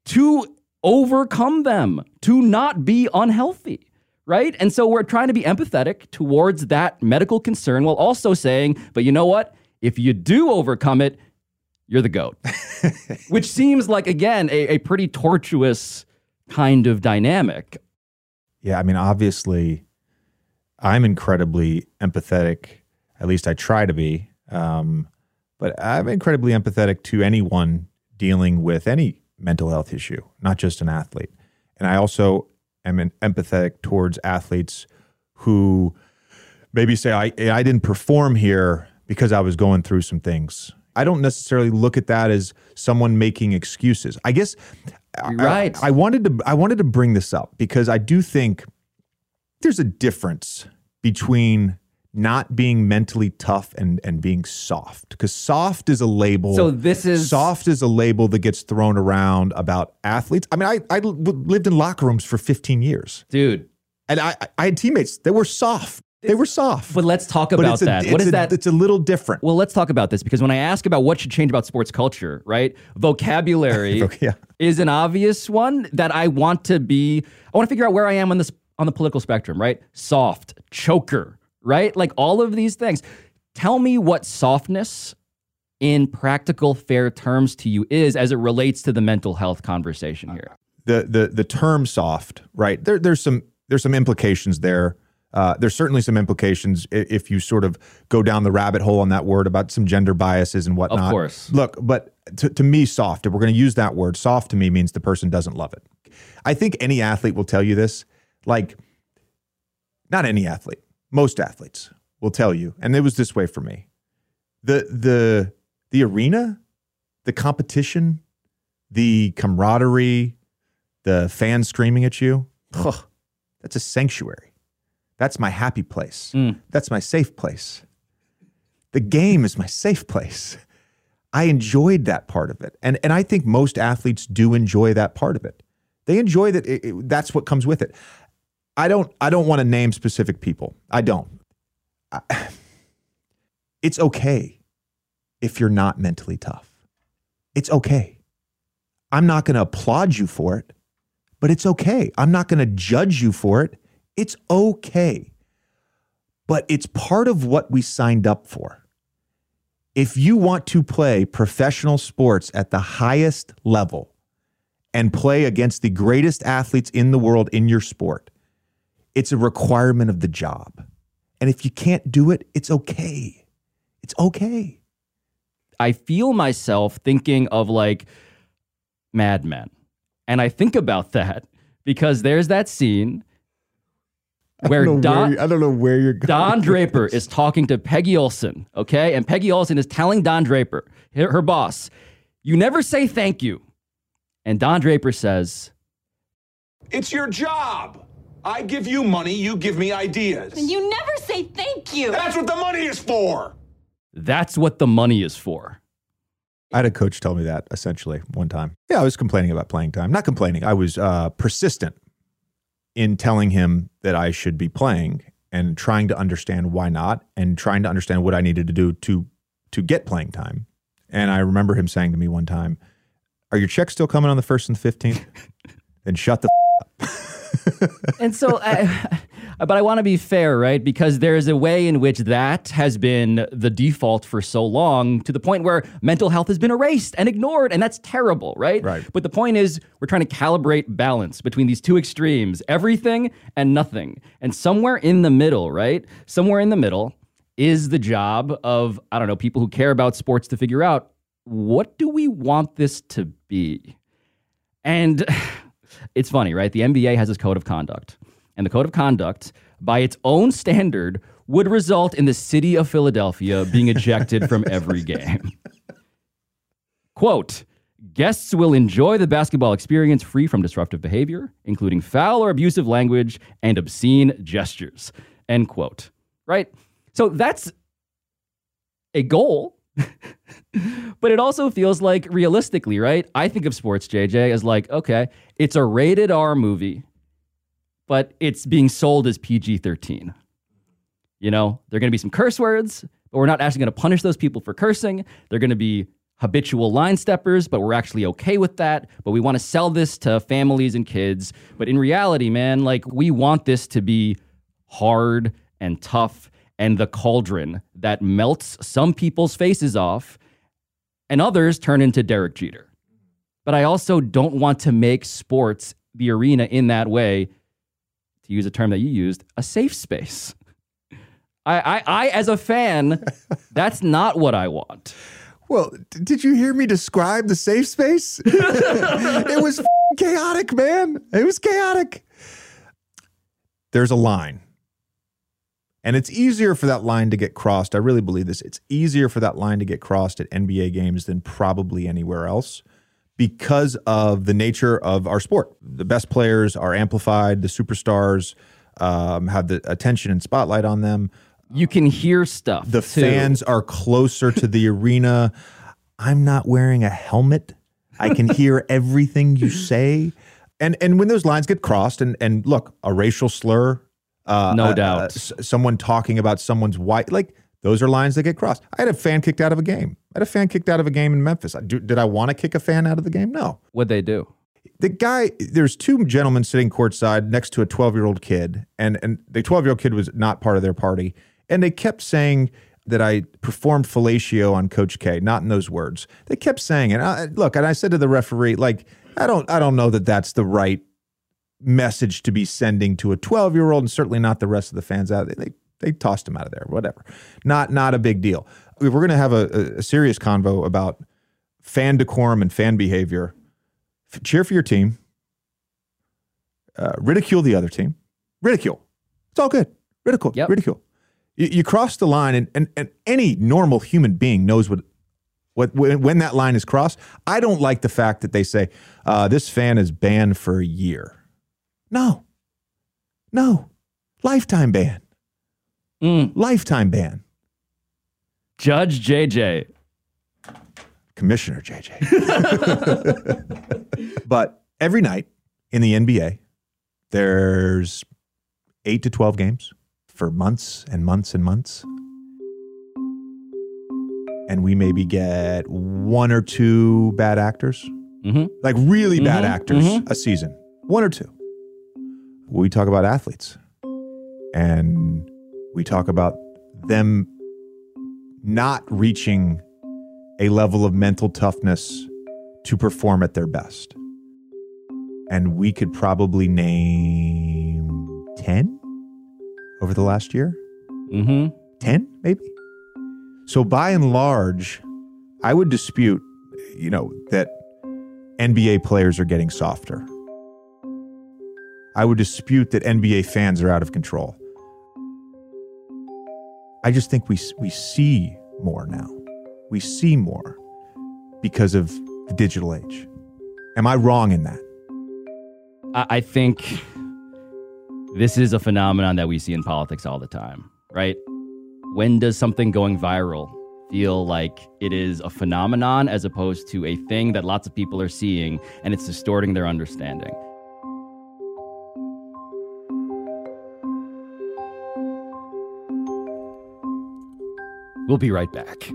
to overcome them, to not be unhealthy, right? And so we're trying to be empathetic towards that medical concern while also saying, but you know what? If you do overcome it, you're the GOAT, which seems like, again, a pretty tortuous kind of dynamic. Yeah, I mean, obviously, I'm incredibly empathetic. At least I try to be. But I'm incredibly empathetic to anyone dealing with any mental health issue, not just an athlete. And I also am empathetic towards athletes who maybe say, I didn't perform here because I was going through some things. I don't necessarily look at that as someone making excuses. I guess right. I wanted to bring this up because I do think there's a difference between not being mentally tough and being soft. Because soft is a label. So this is soft is a label that gets thrown around about athletes. I mean, I lived in locker rooms for 15 years, dude, and I had teammates that were soft. They were soft. But let's talk about that. What is that? It's a little different. Well, let's talk about this, because when I ask about what should change about sports culture, right? Vocabulary yeah. is an obvious one that I want to figure out where I am on the political spectrum, right? Soft, choker, right? Like all of these things. Tell me what softness in practical, fair terms to you is as it relates to the mental health conversation here. The term soft, right? There's some implications there. There's certainly some implications if you sort of go down the rabbit hole on that word about some gender biases and whatnot. Of course. Look, but to me, soft, if we're going to use that word, soft to me means the person doesn't love it. I think any athlete will tell you this. Like, not any athlete. Most athletes will tell you, and it was this way for me. The arena, the competition, the camaraderie, the fans screaming at you, that's a sanctuary. That's my happy place. That's my safe place. The game is my safe place. I enjoyed that part of it. And I think most athletes do enjoy that part of it. They enjoy that. That's what comes with it. I don't want to name specific people. I don't. It's okay if you're not mentally tough. It's okay. I'm not going to applaud you for it, but it's okay. I'm not going to judge you for it. It's okay, but it's part of what we signed up for. If you want to play professional sports at the highest level and play against the greatest athletes in the world in your sport, it's a requirement of the job. And if you can't do it, it's okay. It's okay. I feel myself thinking of like Mad Men. And I think about that because there's that scene where Don Draper is talking to Peggy Olson, okay? And Peggy Olson is telling Don Draper, her boss, you never say thank you. And Don Draper says, it's your job. I give you money, you give me ideas. And you never say thank you. That's what the money is for. That's what the money is for. I had a coach tell me that, essentially, one time. Yeah, I was complaining about playing time. Not complaining. I was persistent in telling him that I should be playing and trying to understand why not and trying to understand what I needed to do to get playing time. And I remember him saying to me one time, are your checks still coming on the 1st and the 15th? Then shut the up. And so, but I want to be fair, right? Because there is a way in which that has been the default for so long to the point where mental health has been erased and ignored, and that's terrible, right? But the point is we're trying to calibrate balance between these two extremes, everything and nothing. And somewhere in the middle, right? Somewhere in the middle is the job of, I don't know, people who care about sports to figure out, what do we want this to be? And it's funny, right? The NBA has this code of conduct. And the code of conduct, by its own standard, would result in the city of Philadelphia being ejected from every game. Quote, guests will enjoy the basketball experience free from disruptive behavior, including foul or abusive language and obscene gestures. End quote. Right? So that's a goal, but it also feels like realistically, right? I think of sports, JJ, as like, okay, it's a rated R movie, but it's being sold as PG-13. You know, there are going to be some curse words, but we're not actually going to punish those people for cursing. They're going to be habitual line steppers, but we're actually okay with that. But we want to sell this to families and kids. But in reality, man, like, we want this to be hard and tough and the cauldron that melts some people's faces off and others turn into Derek Jeter. But I also don't want to make sports, the arena, in that way, to use a term that you used, a safe space. I as a fan, that's not what I want. Well, did you hear me describe the safe space? It was chaotic, man. It was chaotic. There's a line. And it's easier for that line to get crossed. I really believe this. It's easier for that line to get crossed at NBA games than probably anywhere else because of the nature of our sport. The best players are amplified. The superstars have the attention and spotlight on them. You can hear stuff. The fans are closer to the arena. I'm not wearing a helmet. I can hear everything you say. And when those lines get crossed, and look, a racial slur, no doubt. Someone talking about someone's wife, like, those are lines that get crossed. I had a fan kicked out of a game. I had a fan kicked out of a game in Memphis. Did I want to kick a fan out of the game? No. What'd they do? The guy, there's two gentlemen sitting courtside next to a 12-year-old kid, and the 12-year-old kid was not part of their party, and they kept saying that I performed fellatio on Coach K, not in those words. They kept saying it. And I said to the referee, like, I don't know that that's the right message to be sending to a 12-year-old, and certainly not the rest of the fans out. They tossed him out of there, whatever. Not a big deal. We're going to have a serious convo about fan decorum and fan behavior. Cheer for your team. Ridicule the other team. Ridicule. It's all good. Ridicule. Yep. Ridicule. You cross the line, and any normal human being knows when that line is crossed. I don't like the fact that they say, this fan is banned for a year. No. Lifetime ban. Lifetime ban. Judge JJ. Commissioner JJ. But every night in the NBA, there's 8 to 12 games for months and months and months. And we maybe get one or two bad actors. Mm-hmm. Like really bad actors a season. One or two. We talk about athletes. And we talk about them not reaching a level of mental toughness to perform at their best. And we could probably name 10 over the last year. 10, maybe? So by and large, I would dispute, that NBA players are getting softer. I would dispute that NBA fans are out of control. I just think we see more now. We see more because of the digital age. Am I wrong in that? I think this is a phenomenon that we see in politics all the time, right? When does something going viral feel like it is a phenomenon as opposed to a thing that lots of people are seeing and it's distorting their understanding? We'll be right back.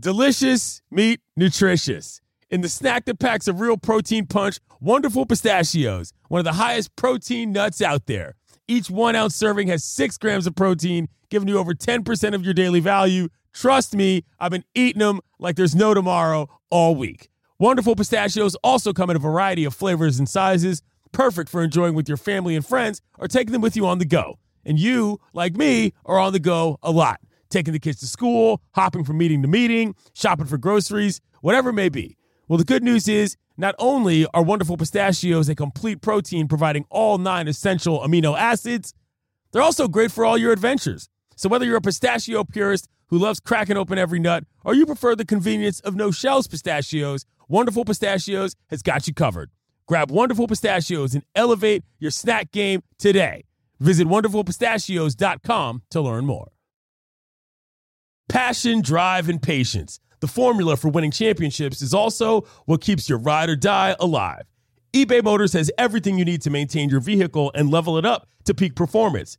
Delicious meat, nutritious. In the snack that packs a real protein punch, Wonderful Pistachios, one of the highest protein nuts out there. Each 1-ounce serving has 6 grams of protein, giving you over 10% of your daily value. Trust me, I've been eating them like there's no tomorrow all week. Wonderful Pistachios also come in a variety of flavors and sizes, perfect for enjoying with your family and friends or taking them with you on the go. And you, like me, are on the go a lot. Taking the kids to school, hopping from meeting to meeting, shopping for groceries, whatever it may be. Well, the good news is not only are Wonderful Pistachios a complete protein providing all 9 essential amino acids, they're also great for all your adventures. So whether you're a pistachio purist who loves cracking open every nut or you prefer the convenience of no-shells pistachios, Wonderful Pistachios has got you covered. Grab Wonderful Pistachios and elevate your snack game today. Visit wonderfulpistachios.com to learn more. Passion, drive, and patience. The formula for winning championships is also what keeps your ride or die alive. eBay Motors has everything you need to maintain your vehicle and level it up to peak performance.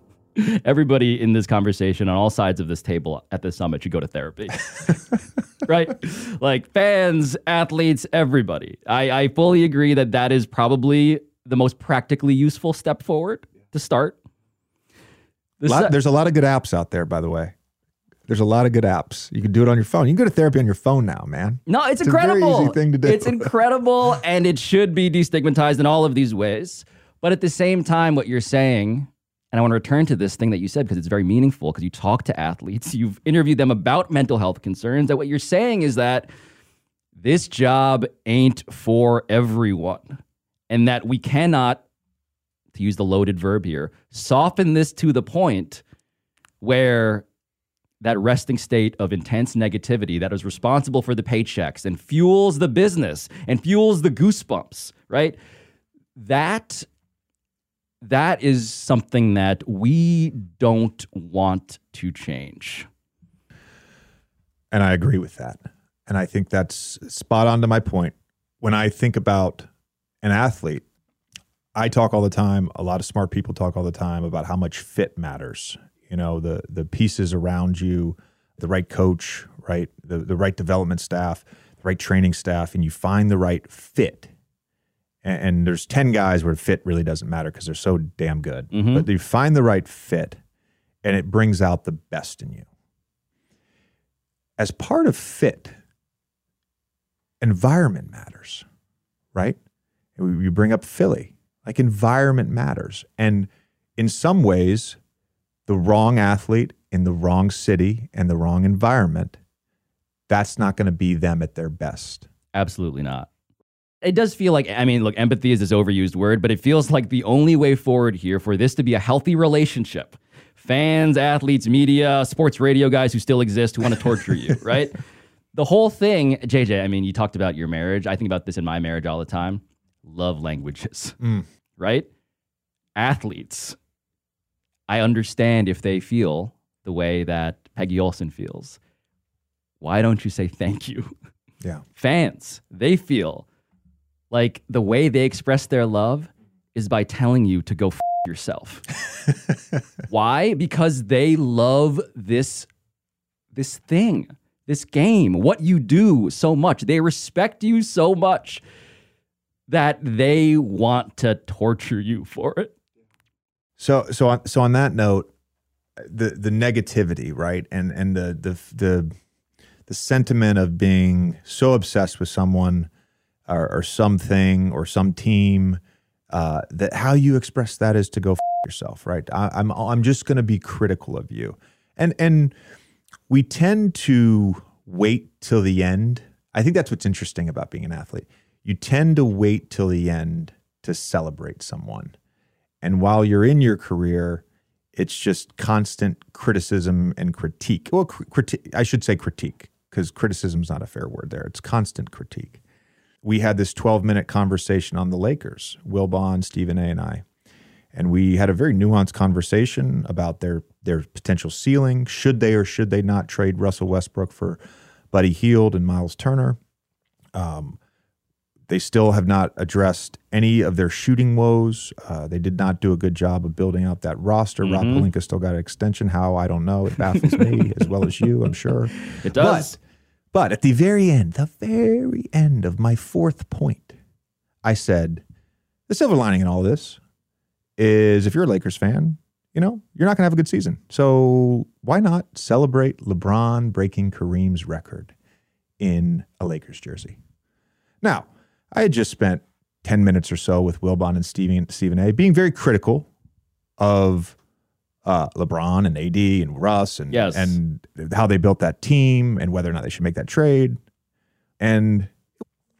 everybody in this conversation on all sides of this table at this summit should go to therapy. Right? Like fans, athletes, everybody. I fully agree that that is probably the most practically useful step forward to start. There's a lot of good apps out there, by the way. There's a lot of good apps. You can do it on your phone. You can go to therapy on your phone now, man. No, it's incredible. It's a very easy thing to do. It's incredible, and it should be destigmatized in all of these ways. But at the same time, what you're saying, and I want to return to this thing that you said because it's very meaningful, because you talk to athletes, you've interviewed them about mental health concerns, that what you're saying is that this job ain't for everyone, and that we cannot, to use the loaded verb here, soften this to the point where that resting state of intense negativity that is responsible for the paychecks and fuels the business and fuels the goosebumps, right? That is something that we don't want to change. And I agree with that. And I think that's spot on to my point. When I think about an athlete, I talk all the time, a lot of smart people talk all the time about how much fit matters. You know, the pieces around you, the right coach, right? The right development staff, the right training staff, and you find the right fit. And there's 10 guys where fit really doesn't matter because they're so damn good. Mm-hmm. But you find the right fit, and it brings out the best in you. As part of fit, environment matters, right? You bring up Philly. Like, environment matters. And in some ways, the wrong athlete in the wrong city and the wrong environment, that's not going to be them at their best. Absolutely not. It does feel like, I mean, look, empathy is this overused word, but it feels like the only way forward here for this to be a healthy relationship, fans, athletes, media, sports radio guys who still exist who want to torture you, right? The whole thing, JJ, I mean, you talked about your marriage. I think about this in my marriage all the time. Love languages, right? Athletes. I understand if they feel the way that Peggy Olson feels. Why don't you say thank you? Yeah. Fans, they feel like the way they express their love is by telling you to go f*** yourself. Why? Because they love this thing, this game, what you do so much. They respect you so much that they want to torture you for it. So on that note, the negativity, right? And the sentiment of being so obsessed with someone or something or some team, that how you express that is to go f*** yourself, right? I'm just going to be critical of you. And we tend to wait till the end. I think that's what's interesting about being an athlete. You tend to wait till the end to celebrate someone. And while you're in your career, it's just constant criticism and critique. Well, I should say critique, because criticism is not a fair word there. It's constant critique. We had this 12-minute conversation on the Lakers, Will Bond, Stephen A, and I. And we had a very nuanced conversation about their potential ceiling. Should they or should they not trade Russell Westbrook for Buddy Hield and Miles Turner? They still have not addressed any of their shooting woes. They did not do a good job of building out that roster. Mm-hmm. Rob Pelinka still got an extension. How? I don't know. It baffles me as well as you, I'm sure. It does. But at the very end of my fourth point, I said, the silver lining in all this is if you're a Lakers fan, you know, you're not going to have a good season. So why not celebrate LeBron breaking Kareem's record in a Lakers jersey? Now, I had just spent 10 minutes or so with Will Bond and Stephen A being very critical of LeBron and AD and Russ and, yes, and how they built that team and whether or not they should make that trade. And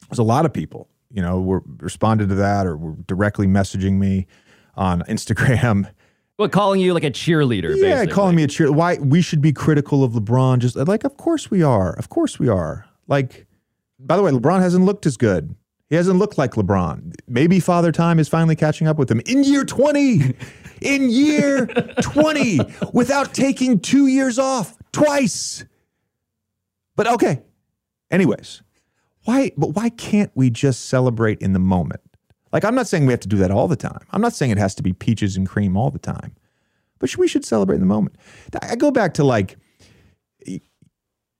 there's a lot of people, you know, were responded to that or were directly messaging me on Instagram. Well, calling you like a cheerleader, yeah, basically. Calling me a cheerleader. Why we should be critical of LeBron. Just like, of course we are. Of course we are. Like, by the way, LeBron hasn't looked as good. He hasn't looked like LeBron. Maybe Father Time is finally catching up with him. In year 20, in year 20, without taking 2 years off twice. But okay. Anyways, why can't we just celebrate in the moment? Like, I'm not saying we have to do that all the time. I'm not saying it has to be peaches and cream all the time. But we should celebrate in the moment. I go back to like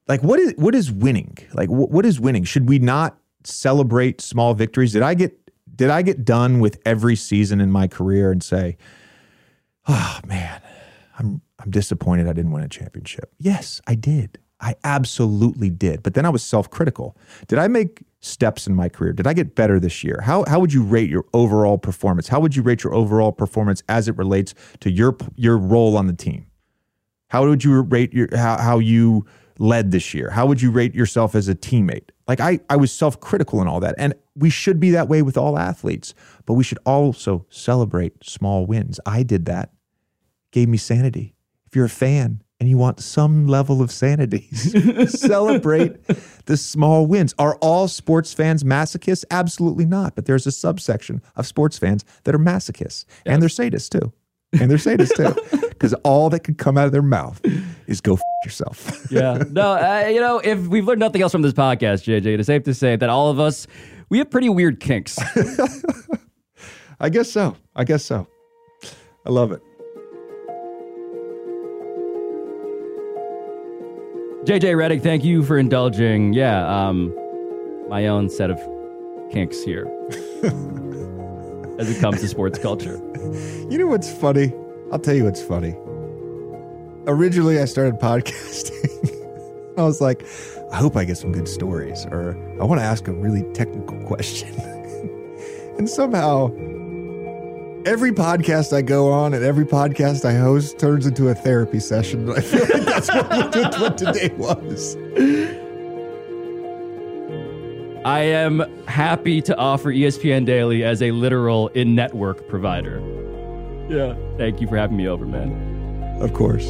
what is winning? Like, what is winning? Should we not celebrate small victories? Did I get done with every season in my career and say, oh man, I'm disappointed I didn't win a championship? Yes, I did. I absolutely did. But then I was self-critical. Did I make steps in my career? Did I get better this year? How would you rate your overall performance? How would you rate your overall performance as it relates to your role on the team? How would you rate how you led this year? How would you rate yourself as a teammate? Like, I was self-critical in all that. And we should be that way with all athletes, but we should also celebrate small wins. I did that. Gave me sanity. If you're a fan and you want some level of sanity, celebrate the small wins. Are all sports fans masochists? Absolutely not. But there's a subsection of sports fans that are masochists. Yep. And they're sadists too. Because all that could come out of their mouth is go f*** yourself. Yeah. No, you know, if we've learned nothing else from this podcast, JJ, it is safe to say that all of us, we have pretty weird kinks. I guess so. I love it. JJ Redick, thank you for indulging, my own set of kinks here as it comes to sports culture. You know what's funny? I'll tell you what's funny. Originally, I started podcasting. I was like, I hope I get some good stories, or I want to ask a really technical question. And somehow, every podcast I go on and every podcast I host turns into a therapy session. I feel like that's what today was. I am happy to offer ESPN Daily as a literal in-network provider. Yeah. Thank you for having me over, man. Of course.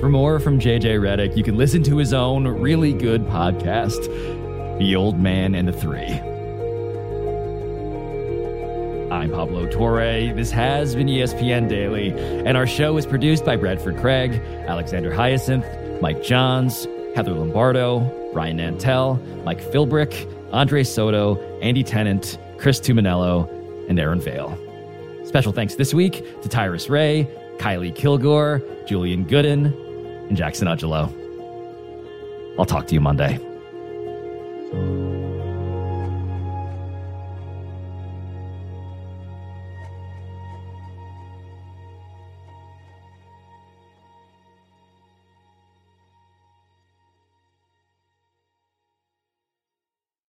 For more from JJ Redick, you can listen to his own really good podcast, The Old Man and the Three. I'm Pablo Torre. This has been ESPN Daily, and our show is produced by Bradford Craig, Alexander Hyacinth, Mike Johns, Heather Lombardo, Ryan Nantel, Mike Philbrick, Andre Soto, Andy Tennant, Chris Tuminello, and Aaron Vale. Special thanks this week to Tyrus Ray, Kylie Kilgore, Julian Gooden, and Jackson Ugelo. I'll talk to you Monday.